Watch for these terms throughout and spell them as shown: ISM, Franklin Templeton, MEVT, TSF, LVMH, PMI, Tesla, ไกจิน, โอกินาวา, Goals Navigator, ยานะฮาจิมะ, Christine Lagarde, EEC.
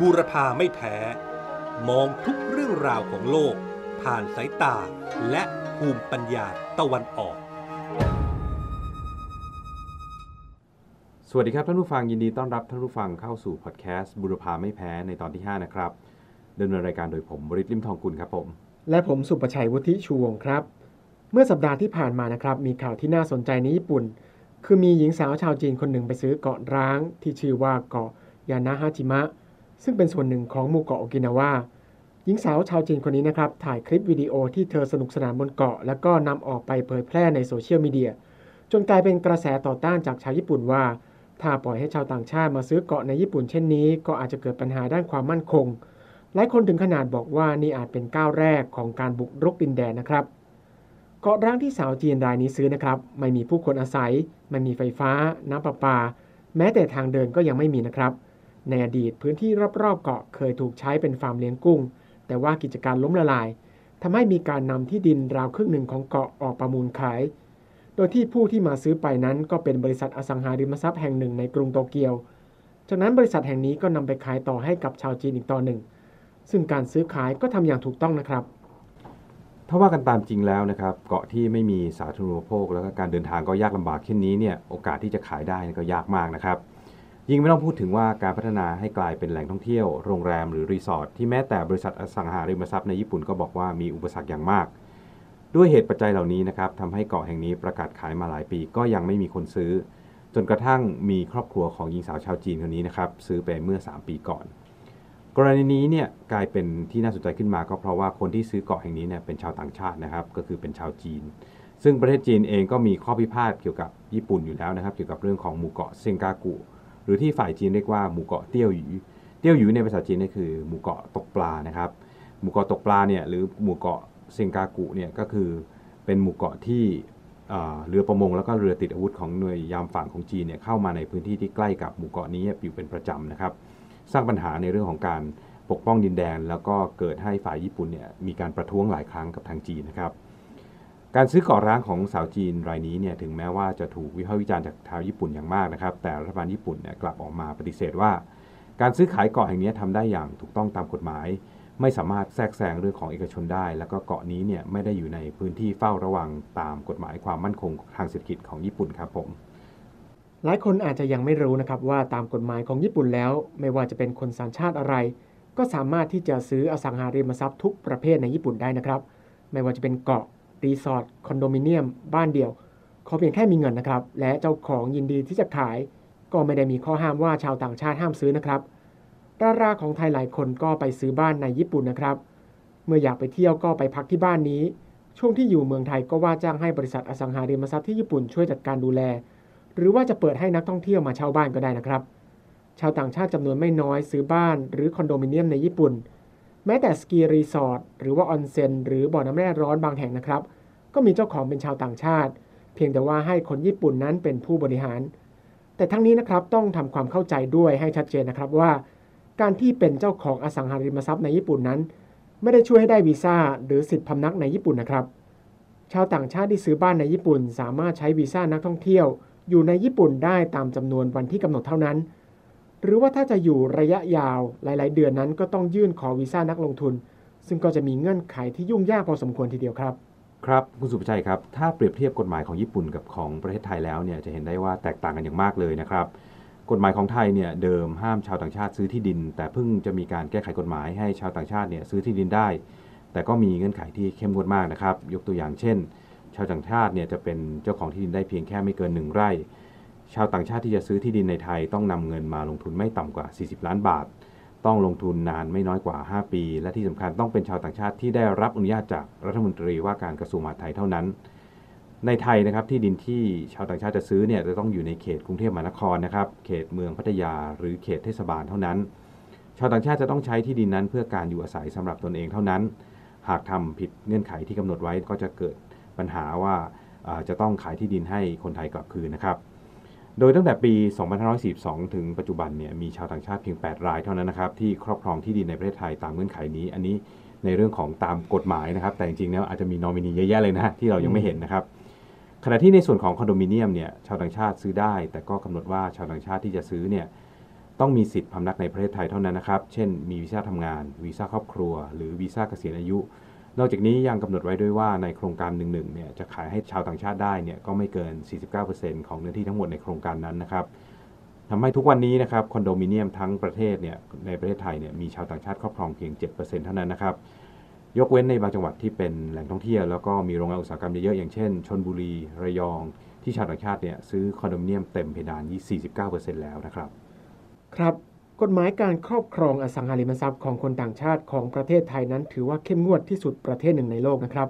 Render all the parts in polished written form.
บูรพาไม่แพ้มองทุกเรื่องราวของโลกผ่านสายตาและภูมิปัญญาตะวันออกสวัสดีครับท่านผู้ฟังยินดีต้อนรับท่านผู้ฟังเข้าสู่พอดแคสต์บูรพาไม่แพ้ในตอนที่5นะครับดำเนินรายการโดยผมบริษฐ์ ลิ่มทองกุลครับผมและผมสุประชัยวุฒิชูวงศ์ครับเมื่อสัปดาห์ที่ผ่านมานะครับมีข่าวที่น่าสนใจในญี่ปุ่นคือมีหญิงสาวชาวจีนคนหนึ่งไปซื้อเกาะร้างที่ชื่อว่าเกาะยานะฮาจิมะซึ่งเป็นส่วนหนึ่งของหมู่เกาะโอกินาวาหญิงสาวชาวจีนคนนี้นะครับถ่ายคลิปวิดีโอที่เธอสนุกสนานบนเกาะแล้วก็นำออกไปเผยแพร่ในโซเชียลมีเดียจนกลายเป็นกระแสต่อต้านจากชาวญี่ปุ่นว่าถ้าปล่อยให้ชาวต่างชาติมาซื้อเกาะในญี่ปุ่นเช่นนี้ก็อาจจะเกิดปัญหาด้านความมั่นคงหลายคนถึงขนาดบอกว่านี่อาจเป็นก้าวแรกของการบุกรุกดินแดนนะครับเกาะร้างที่สาวจีนรายนี้ซื้อนะครับไม่มีผู้คนอาศัยไม่มีไฟฟ้าน้ำประปาแม้แต่ทางเดินก็ยังไม่มีนะครับในอดีตพื้นที่รอบๆเกาะเคยถูกใช้เป็นฟาร์มเลี้ยงกุ้งแต่ว่ากิจการล้มละลายทำให้มีการนำที่ดินราวครึ่งหนึ่งของเกาะออกประมูลขายโดยที่ผู้ที่มาซื้อไปนั้นก็เป็นบริษัทอสังหาริมทรัพย์แห่งหนึ่งในกรุงโตเกียวจากนั้นบริษัทแห่งนี้ก็นำไปขายต่อให้กับชาวจีนอีกต่อหนึ่งซึ่งการซื้อขายก็ทำอย่างถูกต้องนะครับถ้าว่ากันตามจริงแล้วนะครับเกาะที่ไม่มีสาธารณูปโภคแล้วก็การเดินทางก็ยากลำบากเช่นนี้เนี่ยโอกาสที่จะขายได้ก็ยากมากนะครับยิ่งไม่ต้องพูดถึงว่าการพัฒนาให้กลายเป็นแหล่งท่องเที่ยวโรงแรมหรือรีสอร์ทที่แม้แต่บริษัทอสังหาริมทรัพย์ในญี่ปุ่นก็บอกว่ามีอุปสรรคอย่างมากด้วยเหตุปัจจัยเหล่านี้นะครับทำให้เกาะแห่งนี้ประกาศขายมาหลายปีก็ยังไม่มีคนซื้อจนกระทั่งมีครอบครัวของหญิงสาวชาวจีนคนนี้นะครับซื้อไปเมื่อ3ปีก่อนกรณีนี้เนี่ยกลายเป็นที่น่าสนใจขึ้นมาก็เพราะว่าคนที่ซื้อเกาะแห่งนี้เนี่ยเป็นชาวต่างชาตินะครับก็คือเป็นชาวจีนซึ่งประเทศจีนเองก็มีข้อพิพาทเกี่ยวกับญี่ปุ่นอยู่แล้วนะครับเกี่ยวกับเรื่องของหมู่เกาะเซงกากุหรือที่ฝ่ายจีนเรียกว่าหมู่เกาะเตี้ยวหยูเตี้ยวหยูในภาษาจีนนี่คือหมู่เกาะตกปลานะครับหมู่เกาะตกปลาเนี่ยหรือหมู่เกาะเซงกากุเนี่ยก็คือเป็นหมู่เกาะที่เรือประมงแล้วก็เรือติดอาวุธของหน่วยยามฝั่งของจีนเนี่ยเข้ามาในพื้นที่ที่ใกล้กับหมู่เกาะนี้อยู่เป็นประจำนะครับสร้างปัญหาในเรื่องของการปกป้องดินแดนแล้วก็เกิดให้ฝ่ายญี่ปุ่นเนี่ยมีการประท้วงหลายครั้งกับทางจีนนะครับการซื้อเกาะร้างของสาวจีนรายนี้เนี่ยถึงแม้ว่าจะถูกวิพากษ์วิจารณ์จากชาวญี่ปุ่นอย่างมากนะครับแต่รัฐบาลญี่ปุ่นเนี่ยกลับออกมาปฏิเสธว่าการซื้อขายเกาะแห่งนี้ทำได้อย่างถูกต้องตามกฎหมายไม่สามารถแทรกแซงเรื่องของเอกชนได้แล้วก็เกาะนี้เนี่ยไม่ได้อยู่ในพื้นที่เฝ้าระวังตามกฎหมายความมั่นคงทางเศรษฐกิจของญี่ปุ่นครับผมหลายคนอาจจะยังไม่รู้นะครับว่าตามกฎหมายของญี่ปุ่นแล้วไม่ว่าจะเป็นคนสัญชาติอะไรก็สามารถที่จะซื้ออสังหาริมทรัพย์ทุกประเภทในญี่ปุ่นได้นะครับไม่ว่าจะเป็นเกาะรีสอร์ทคอนโดมิเนียมบ้านเดี่ยวขอเพียงแค่มีเงินนะครับและเจ้าของยินดีที่จะขายก็ไม่ได้มีข้อห้ามว่าชาวต่างชาติห้ามซื้อนะครับดาราของไทยหลายคนก็ไปซื้อบ้านในญี่ปุ่นนะครับเมื่ออยากไปเที่ยวก็ไปพักที่บ้านนี้ช่วงที่อยู่เมืองไทยก็ว่าจ้างให้บริษัทอสังหาริมทรัพย์ที่ญี่ปุ่นช่วยจัดการดูแลหรือว่าจะเปิดให้นักท่องเที่ยวมาเช่าบ้านก็ได้นะครับชาวต่างชาติจำนวนไม่น้อยซื้อบ้านหรือคอนโดมิเนียมในญี่ปุ่นแม้แต่สกีรีสอร์ทหรือว่าออนเซ็นหรือบ่อน้ำแร่ร้อนบางแห่งนะครับก็มีเจ้าของเป็นชาวต่างชาติเพียงแต่ว่าให้คนญี่ปุ่นนั้นเป็นผู้บริหารแต่ทั้งนี้นะครับต้องทำความเข้าใจด้วยให้ชัดเจนนะครับว่าการที่เป็นเจ้าของอสังหาริมทรัพย์ในญี่ปุ่นนั้นไม่ได้ช่วยให้ได้วีซ่าหรือสิทธิพำนักในญี่ปุ่นนะครับชาวต่างชาติที่ซื้อบ้านในญี่ปุ่นสามารถใช้วีซ่านักท่องเที่ยวอยู่ในญี่ปุ่นได้ตามจำนวนวันที่กำหนดเท่านั้นหรือว่าถ้าจะอยู่ระยะยาวหลายๆเดือนนั้นก็ต้องยื่นขอวีซ่านักลงทุนซึ่งก็จะมีเงื่อนไขที่ยุ่งยากพอสมควรทีเดียวครับครับคุณสุภชัยครับถ้าเปรียบเทียบกฎหมายของญี่ปุ่นกับของประเทศไทยแล้วเนี่ยจะเห็นได้ว่าแตกต่างกันอย่างมากเลยนะครับกฎหมายของไทยเนี่ยเดิมห้ามชาวต่างชาติซื้อที่ดินแต่เพิ่งจะมีการแก้ไขกฎหมายให้ชาวต่างชาติเนี่ยซื้อที่ดินได้แต่ก็มีเงื่อนไขที่เข้มงวดมากนะครับยกตัวอย่างเช่นชาวต่างชาติเนี่ยจะเป็นเจ้าของที่ดินได้เพียงแค่ไม่เกิน1ไร่ชาวต่างชาติที่จะซื้อที่ดินในไทยต้องนำเงินมาลงทุนไม่ต่ำกว่า40ล้านบาทต้องลงทุนนานไม่น้อยกว่า5ปีและที่สำคัญต้องเป็นชาวต่างชาติที่ได้รับอนุญาตจากรัฐมนตรีว่าการกระทรวงมหาดไทยเท่านั้นในไทยนะครับที่ดินที่ชาวต่างชาติจะซื้อเนี่ยจะต้องอยู่ในเขตกรุงเทพมหานครนะครับเขตเมืองพัทยาหรือเขตเทศบาลเท่านั้นชาวต่างชาติจะต้องใช้ที่ดินนั้นเพื่อการอยู่อาศัยสำหรับตนเองเท่านั้นหากทำผิดเงื่อนไขที่กำหนดไว้ก็จะเกิดปัญหาว่าจะต้องขายที่ดินให้คนไทยกลับคืนนะครับโดยตั้งแต่ปี2542ถึงปัจจุบันเนี่ยมีชาวต่างชาติเพียง8รายเท่านั้นนะครับที่ครอบครองที่ดินในประเทศไทยตามเงื่อนไขนี้อันนี้ในเรื่องของตามกฎหมายนะครับแต่จริงๆแล้วอาจจะมีนอมินีเยอะแยะเลยนะที่เรายังไม่เห็นนะครับขณะที่ในส่วนของคอนโดมิเนียมเนี่ยชาวต่างชาติซื้อได้แต่ก็กำหนดว่าชาวต่างชาติที่จะซื้อเนี่ย ต้องมีสิทธิ์พำนักในประเทศไทยเท่านั้นนะครับเช่นมีวีซ่าทำงานวีซ่าครอบครัวหรือวีซ่าเกษียณอายุนอกจากนี้ยังกำหนดไว้ด้วยว่าในโครงการ11เนี่ยจะขายให้ชาวต่างชาติได้เนี่ยก็ไม่เกิน 49% ของเนื้อที่ทั้งหมดในโครงการนั้นนะครับทำให้ทุกวันนี้นะครับคอนโดมิเนียมทั้งประเทศเนี่ยในประเทศไทยเนี่ยมีชาวต่างชาติครอบครองเพียง 7% เท่านั้นนะครับยกเว้นในบางจังหวัดที่เป็นแหล่งท่องเที่ยวแล้วก็มีโรงงานอุตสาหกรรมเยอะๆอย่างเช่นชลบุรีระยองที่ชาวต่างชาติเนี่ยซื้อคอนโดมิเนียมเต็มเพดาน 49% แล้วนะครับครับกฎหมายการครอบครองอสังหาริมทรัพย์ของคนต่างชาติของประเทศไทยนั้นถือว่าเข้มงวดที่สุดประเทศหนึ่งในโลกนะครับ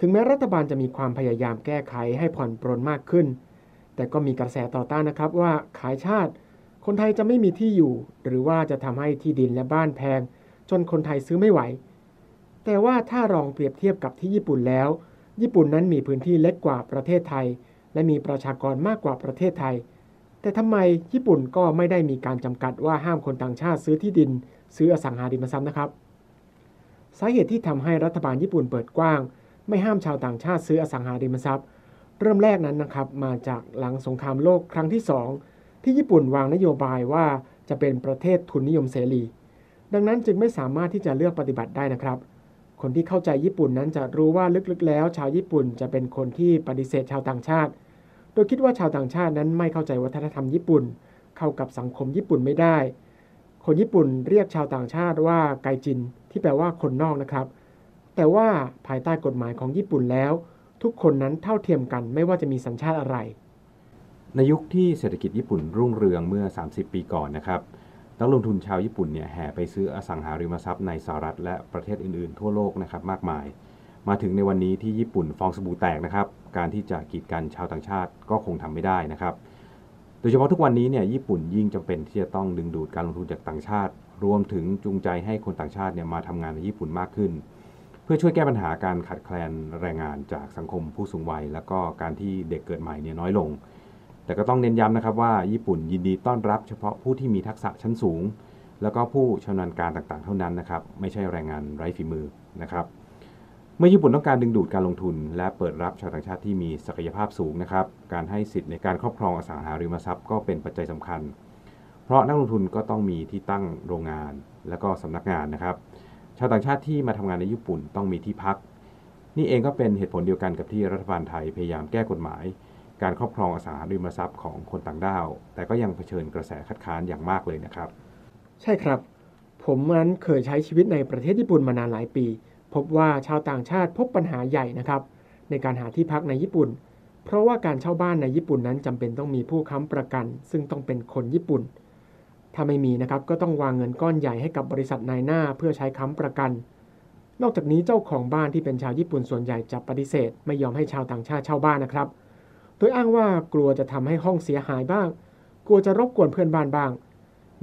ถึงแม้รัฐบาลจะมีความพยายามแก้ไขให้ผ่อนปรนมากขึ้นแต่ก็มีกระแสต่อต้านนะครับว่าขายชาติคนไทยจะไม่มีที่อยู่หรือว่าจะทำให้ที่ดินและบ้านแพงจนคนไทยซื้อไม่ไหวแต่ว่าถ้าลองเปรียบเทียบกับที่ญี่ปุ่นแล้วญี่ปุ่นนั้นมีพื้นที่เล็กกว่าประเทศไทยและมีประชากรมากกว่าประเทศไทยแต่ทำไมญี่ปุ่นก็ไม่ได้มีการจำกัดว่าห้ามคนต่างชาติซื้อที่ดินซื้ออสังหาริมทรัพย์นะครับสาเหตุที่ทำให้รัฐบาลญี่ปุ่นเปิดกว้างไม่ห้ามชาวต่างชาติซื้ออสังหาริมทรัพย์เริ่มแรกนั้นนะครับมาจากหลังสงครามโลกครั้งที่2ที่ญี่ปุ่นวางนโยบายว่าจะเป็นประเทศทุนนิยมเสรีดังนั้นจึงไม่สามารถที่จะเลือกปฏิบัติได้นะครับคนที่เข้าใจญี่ปุ่นนั้นจะรู้ว่าลึกๆแล้วชาวญี่ปุ่นจะเป็นคนที่ปฏิเสธชาวต่างชาติโดยคิดว่าชาวต่างชาตินั้นไม่เข้าใจวัฒนธรรมญี่ปุ่นเข้ากับสังคมญี่ปุ่นไม่ได้คนญี่ปุ่นเรียกชาวต่างชาติว่าไกจินที่แปลว่าคนนอกนะครับแต่ว่าภายใต้กฎหมายของญี่ปุ่นแล้วทุกคนนั้นเท่าเทียมกันไม่ว่าจะมีสัญชาติอะไรในยุคที่เศรษฐกิจญี่ปุ่นรุ่งเรืองเมื่อ30ปีก่อนนะครับนักลงทุนชาวญี่ปุ่นเนี่ยแห่ไปซื้ออสังหาริมทรัพย์ในสหรัฐและประเทศอื่นๆทั่วโลกนะครับมากมายมาถึงในวันนี้ที่ญี่ปุ่นฟองสบู่แตกนะครับการที่จะกีดกันชาวต่างชาติก็คงทำไม่ได้นะครับโดยเฉพาะทุกวันนี้เนี่ยญี่ปุ่นยิ่งจำเป็นที่จะต้องดึงดูดการลงทุนจากต่างชาติรวมถึงจูงใจให้คนต่างชาติเนี่ยมาทำงานในญี่ปุ่นมากขึ้นเพื่อช่วยแก้ปัญหาการขาดแคลนแรงงานจากสังคมผู้สูงวัยและก็การที่เด็กเกิดใหม่เนี่ยน้อยลงแต่ก็ต้องเน้นย้ำนะครับว่าญี่ปุ่นยินดีต้อนรับเฉพาะผู้ที่มีทักษะชั้นสูงแล้วก็ผู้ชำนาญการต่างๆเท่านั้นนะครับไม่ใช่แรงงานไร้ฝีมือนะครับเมื่อญี่ปุ่นต้องการดึงดูดการลงทุนและเปิดรับชาวต่างชาติที่มีศักยภาพสูงนะครับการให้สิทธิ์ในการครอบครองอสังหาริมทรัพย์ก็เป็นปัจจัยสำคัญเพราะนักลงทุนก็ต้องมีที่ตั้งโรงงานและก็สำนักงานนะครับชาวต่างชาติที่มาทำงานในญี่ปุ่นต้องมีที่พักนี่เองก็เป็นเหตุผลเดียวกันกับที่รัฐบาลไทยพยายามแก้กฎหมายการครอบครองอสังหาริมทรัพย์ของคนต่างด้าวแต่ก็ยังเผชิญกระแสคัดค้านอย่างมากเลยนะครับใช่ครับผมนั้นเคยใช้ชีวิตในประเทศญี่ปุ่นมานานหลายปีพบว่าชาวต่างชาติพบปัญหาใหญ่นะครับในการหาที่พักในญี่ปุ่นเพราะว่าการเช่าบ้านในญี่ปุ่นนั้นจำเป็นต้องมีผู้ค้ำประกันซึ่งต้องเป็นคนญี่ปุ่นถ้าไม่มีนะครับก็ต้องวางเงินก้อนใหญ่ให้กับบริษัทนายหน้าเพื่อใช้ค้ำประกันนอกจากนี้เจ้าของบ้านที่เป็นชาวญี่ปุ่นส่วนใหญ่จะปฏิเสธไม่ยอมให้ชาวต่างชาติเช่าบ้านนะครับโดยอ้างว่ากลัวจะทำให้ห้องเสียหายบ้างกลัวจะรบกวนเพื่อนบ้านบ้าง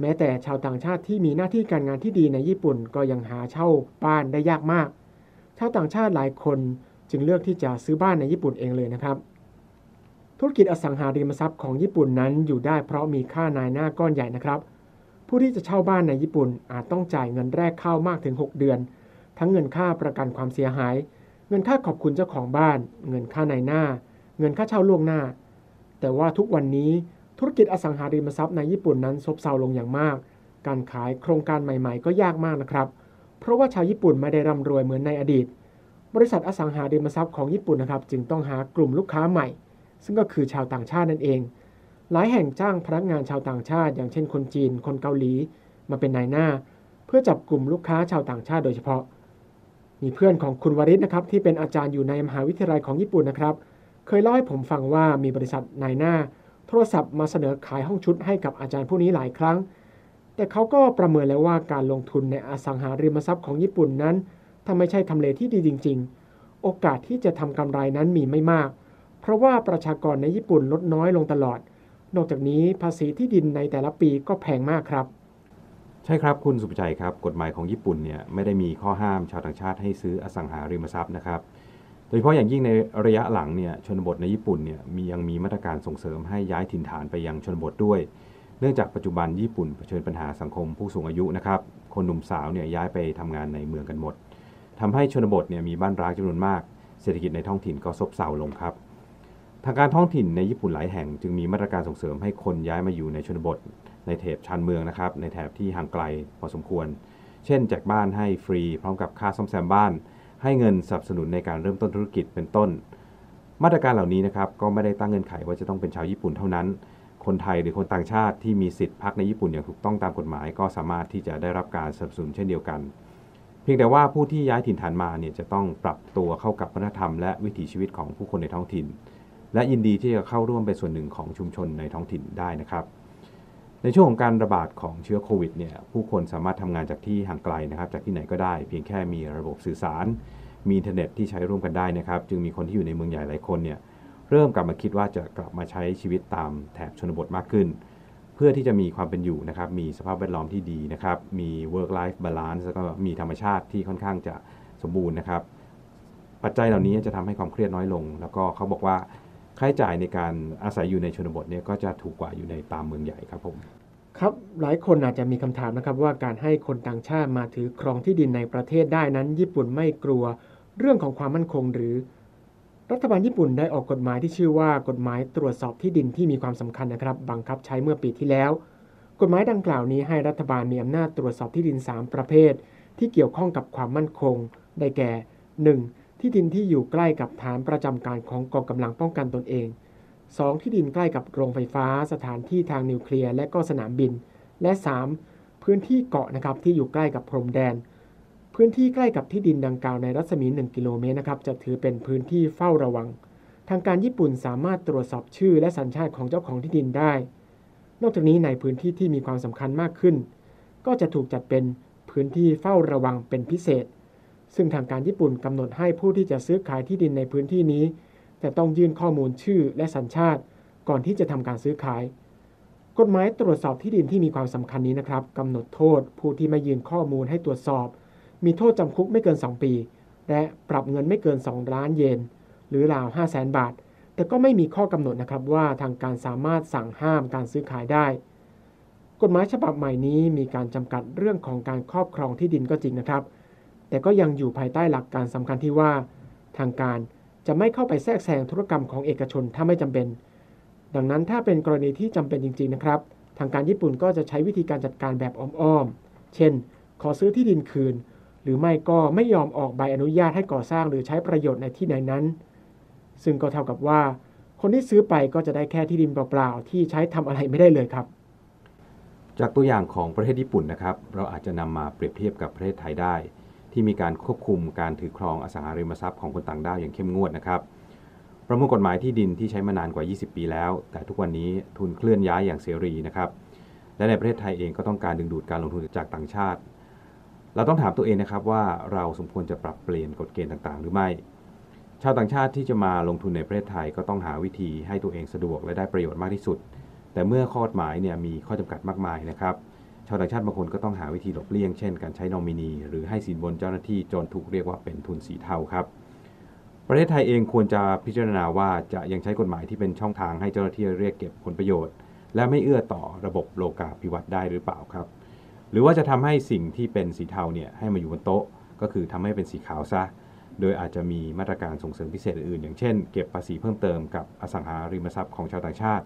แม้แต่ชาวต่างชาติที่มีหน้าที่การงานที่ดีในญี่ปุ่นก็ยังหาเช่าบ้านได้ยากมากชาวต่างชาติหลายคนจึงเลือกที่จะซื้อบ้านในญี่ปุ่นเองเลยนะครับธุรกิจอสังหาริมทรัพย์ของญี่ปุ่นนั้นอยู่ได้เพราะมีค่านายหน้าก้อนใหญ่นะครับผู้ที่จะเช่าบ้านในญี่ปุ่นอาจต้องจ่ายเงินแรกเข้ามากถึง6เดือนทั้งเงินค่าประกันความเสียหายเงินค่าขอบคุณเจ้าของบ้านเงินค่านายหน้าเงินค่าเช่าล่วงหน้าแต่ว่าทุกวันนี้ธุรกิจอสังหาริมทรัพย์ในญี่ปุ่นนั้นซบเซาลงอย่างมากการขายโครงการใหม่ๆก็ยากมากนะครับเพราะว่าชาวญี่ปุ่นไม่ได้ร่ำรวยเหมือนในอดีตบริษัทอสังหาริมทรัพย์ของญี่ปุ่นนะครับจึงต้องหากลุ่มลูกค้าใหม่ซึ่งก็คือชาวต่างชาตินั่นเองหลายแห่งจ้างพนักงานชาวต่างชาติอย่างเช่นคนจีนคนเกาหลีมาเป็นนายหน้าเพื่อจับกลุ่มลูกค้าชาวต่างชาติโดยเฉพาะมีเพื่อนของคุณวริศนะครับที่เป็นอาจารย์อยู่ในมหาวิทยาลัยของญี่ปุ่นนะครับเคยเล่าให้ผมฟังว่ามีบริษัทนายหน้าโทรศัพท์มาเสนอขายห้องชุดให้กับอาจารย์ผู้นี้หลายครั้งแต่เขาก็ประเมินแล้วว่าการลงทุนในอสังหาริมทรัพย์ของญี่ปุ่นนั้นถ้าไม่ใช่ทำเลที่ดีจริงๆโอกาสที่จะทำกำไรนั้นมีไม่มากเพราะว่าประชากรในญี่ปุ่นลดน้อยลงตลอดนอกจากนี้ภาษีที่ดินในแต่ละปีก็แพงมากครับใช่ครับคุณสุภชัยครับกฎหมายของญี่ปุ่นเนี่ยไม่ได้มีข้อห้ามชาวต่างชาติให้ซื้ออสังหาริมทรัพย์นะครับโดยเฉพาะอย่างยิ่งในระยะหลังเนี่ยชนบทในญี่ปุ่นเนี่ยยังมีมาตรการส่งเสริมให้ย้ายถิ่นฐานไปยังชนบทด้วยเนื่องจากปัจจุบันญี่ปุ่นเผชิญปัญหาสังคมผู้สูงอายุนะครับคนหนุ่มสาวเนี่ยย้ายไปทำงานในเมืองกันหมดทำให้ชนบทเนี่ยมีบ้านร้างจำนวนมากเศรษฐกิจในท้องถิ่นก็ซบเซาลงครับทางการท้องถิ่นในญี่ปุ่นหลายแห่งจึงมีมาตรการส่งเสริมให้คนย้ายมาอยู่ในชนบท ในแถบชานเมืองนะครับในแถบที่ห่างไกลพอสมควรเช่นแจกบ้านให้ฟรีพร้อมกับค่าซ่อมแซมบ้านให้เงินสนับสนุนในการเริ่มต้นธุรกิจเป็นต้นมาตรการเหล่านี้นะครับก็ไม่ได้ตั้งเงื่อนไขว่าจะต้องเป็นชาวญี่ปุ่นเท่านั้นคนไทยหรือคนต่างชาติที่มีสิทธิ์พักในญี่ปุ่นอย่างถูกต้องตามกฎหมายก็สามารถที่จะได้รับการสนับสนุนเช่นเดียวกันเพียงแต่ว่าผู้ที่ย้ายถิ่นฐานมาเนี่ยจะต้องปรับตัวเข้ากับวัฒนธรรมและวิถีชีวิตของผู้คนในท้องถิ่นและยินดีที่จะเข้าร่วมเป็นส่วนหนึ่งของชุมชนในท้องถิ่นได้นะครับในช่วงของการระบาดของเชื้อโควิดเนี่ยผู้คนสามารถทำงานจากที่ห่างไกลนะครับจากที่ไหนก็ได้เพียงแค่มีระบบสื่อสารมีอินเทอร์เน็ตที่ใช้ร่วมกันได้นะครับจึงมีคนที่อยู่ในเมืองใหญ่หลายคนเนี่ยเริ่มกลับมาคิดว่าจะกลับมาใช้ชีวิตตามแถบชนบทมากขึ้นเพื่อที่จะมีความเป็นอยู่นะครับมีสภาพแวดล้อมที่ดีนะครับมี work life balance แล้วก็มีธรรมชาติที่ค่อนข้างจะสมบูรณ์นะครับปัจจัยเหล่านี้จะทำให้ความเครียดน้อยลงแล้วก็เขาบอกว่าค่าใช้จ่ายในการอาศัยอยู่ในชนบทเนี่ยก็จะถูกกว่าอยู่ในตามเมืองใหญ่ครับผมครับหลายคนอาจจะมีคำถามนะครับว่าการให้คนต่างชาติมาถือครองที่ดินในประเทศได้นั้นญี่ปุ่นไม่กลัวเรื่องของความมั่นคงหรือรัฐบาลญี่ปุ่นได้ออกกฎหมายที่ชื่อว่ากฎหมายตรวจสอบที่ดินที่มีความสำคัญนะครับบังคับใช้เมื่อปีที่แล้วกฎหมายดังกล่าวนี้ให้รัฐบาลมีอำนาจตรวจสอบที่ดิน3ประเภทที่เกี่ยวข้องกับความมั่นคงได้แก่ 1. ที่ดินที่อยู่ใกล้กับฐานประจำการของกองกำลังป้องกันตนเอง 2. ที่ดินใกล้กับโรงไฟฟ้าสถานที่ทางนิวเคลียร์และก็สนามบินและ 3. พื้นที่เกาะนะครับที่อยู่ใกล้กับพรมแดนพื้นที่ใกล้กับที่ดินดังกล่าวในรัศมี1กิโลเมตรนะครับจะถือเป็นพื้นที่เฝ้าระวังทางการญี่ปุ่นสามารถตรวจสอบชื่อและสัญชาติของเจ้าของที่ดินได้นอกจากนี้ในพื้นที่ที่มีความสำคัญมากขึ้นก็จะถูกจัดเป็นพื้นที่เฝ้าระวังเป็นพิเศษซึ่งทางการญี่ปุ่นกำหนดให้ผู้ที่จะซื้อขายที่ดินในพื้นที่นี้จะต้องยื่นข้อมูลชื่อและสัญชาติก่อนที่จะทำการซื้อขายกฎหมายตรวจสอบที่ดินที่มีความสำคัญนี้นะครับกำหนดโทษผู้ที่ไม่ยื่นข้อมูลให้ตรวจสอบมีโทษจำคุกไม่เกิน2ปีและปรับเงินไม่เกิน2ล้านเยนหรือราว 500,000 บาทแต่ก็ไม่มีข้อกำหนดนะครับว่าทางการสามารถสั่งห้ามการซื้อขายได้กฎหมายฉบับใหม่นี้มีการจำกัดเรื่องของการครอบครองที่ดินก็จริงนะครับแต่ก็ยังอยู่ภายใต้หลักการสำคัญที่ว่าทางการจะไม่เข้าไปแทรกแซงธุรกรรมของเอกชนถ้าไม่จำเป็นดังนั้นถ้าเป็นกรณีที่จำเป็นจริงๆนะครับทางการญี่ปุ่นก็จะใช้วิธีการจัดการแบบอ้อมๆเช่นขอซื้อที่ดินคืนหรือไม่ก็ไม่ยอมออกใบอนุญาตให้ก่อสร้างหรือใช้ประโยชน์ในที่ไหนนั้นซึ่งก็เท่ากับว่าคนที่ซื้อไปก็จะได้แค่ที่ดินเปล่าๆที่ใช้ทำอะไรไม่ได้เลยครับจากตัวอย่างของประเทศญี่ปุ่นนะครับเราอาจจะนำมาเปรียบเทียบกับประเทศไทยได้ที่มีการควบคุมการถือครองอสังหาริมทรัพย์ของคนต่างด้าวอย่างเข้มงวดนะครับประมวลกฎหมายที่ดินที่ใช้มานานกว่า20ปีแล้วแต่ทุกวันนี้ทุนเคลื่อนย้ายอย่างเสรีนะครับและในประเทศไทยเองก็ต้องการดึงดูดการลงทุนจากต่างชาติเราต้องถามตัวเองนะครับว่าเราสมควรจะปรับเปลี่ยนกฎเกณฑ์ต่างๆหรือไม่ชาวต่างชาติที่จะมาลงทุนในประเทศไทยก็ต้องหาวิธีให้ตัวเองสะดวกและได้ประโยชน์มากที่สุดแต่เมื่อข้อกฎหมายเนี่ยมีข้อจำกัดมากมายนะครับชาวต่างชาติบางคนก็ต้องหาวิธีหลบเลี่ยงเช่นการใช้นอมินีหรือให้สินบนเจ้าหน้าที่จนถูกเรียกว่าเป็นทุนสีเทาครับประเทศไทยเองควรจะพิจารณาว่าจะยังใช้กฎหมายที่เป็นช่องทางให้เจ้าหน้าที่เรียกเก็บผลประโยชน์และไม่เอื้อต่อระบบโลกาภิวัตน์ได้หรือเปล่าครับหรือว่าจะทำให้สิ่งที่เป็นสีเทาเนี่ยให้มาอยู่บนโต๊ะก็คือทำให้เป็นสีขาวซะโดยอาจจะมีมาตรการส่งเสริมพิเศษอื่นอย่างเช่นเก็บภาษีเพิ่มเติมกับอสังหาริมทรัพย์ของชาวต่างชาติ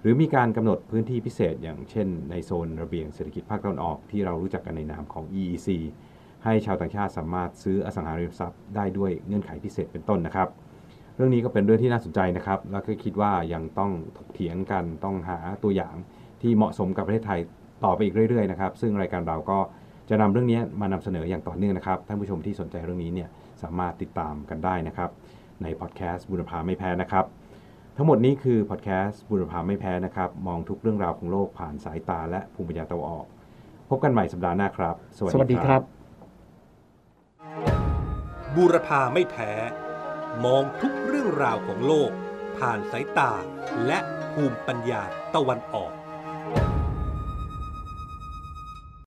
หรือมีการกำหนดพื้นที่พิเศษอย่างเช่นในโซนระเบียงเศรษฐกิจภาคตะวันออกที่เรารู้จักกันในนามของ EEC ให้ชาวต่างชาติสามารถซื้ออสังหาริมทรัพย์ได้ด้วยเงื่อนไขพิเศษเป็นต้นนะครับเรื่องนี้ก็เป็นเรื่องที่น่าสนใจนะครับแล้วก็คิดว่ายังต้องถกเถียงกันต้องหาตัวอย่างที่เหมาะสมกับประเทศไทยต่อไปอีกเรื่อยๆนะครับซึ่งรายการเราก็จะนำเรื่องนี้มานำเสนออย่างต่อเนื่องนะครับท่านผู้ชมที่สนใจเรื่องนี้เนี่ยสามารถติดตามกันได้นะครับในพอดแคสต์บุรพาไม่แพ้นะครับทั้งหมดนี้คือพอดแคสต์บุรพาไม่แพ้นะครับมองทุกเรื่องราวของโลกผ่านสายตาและภูมิปัญญาตะวันออกพบกันใหม่สัปดาห์หน้าครับสวัสดีครับบุรพาไม่แพ้มองทุกเรื่องราวของโลกผ่านสายตาและภูมิปัญญาตะวันออก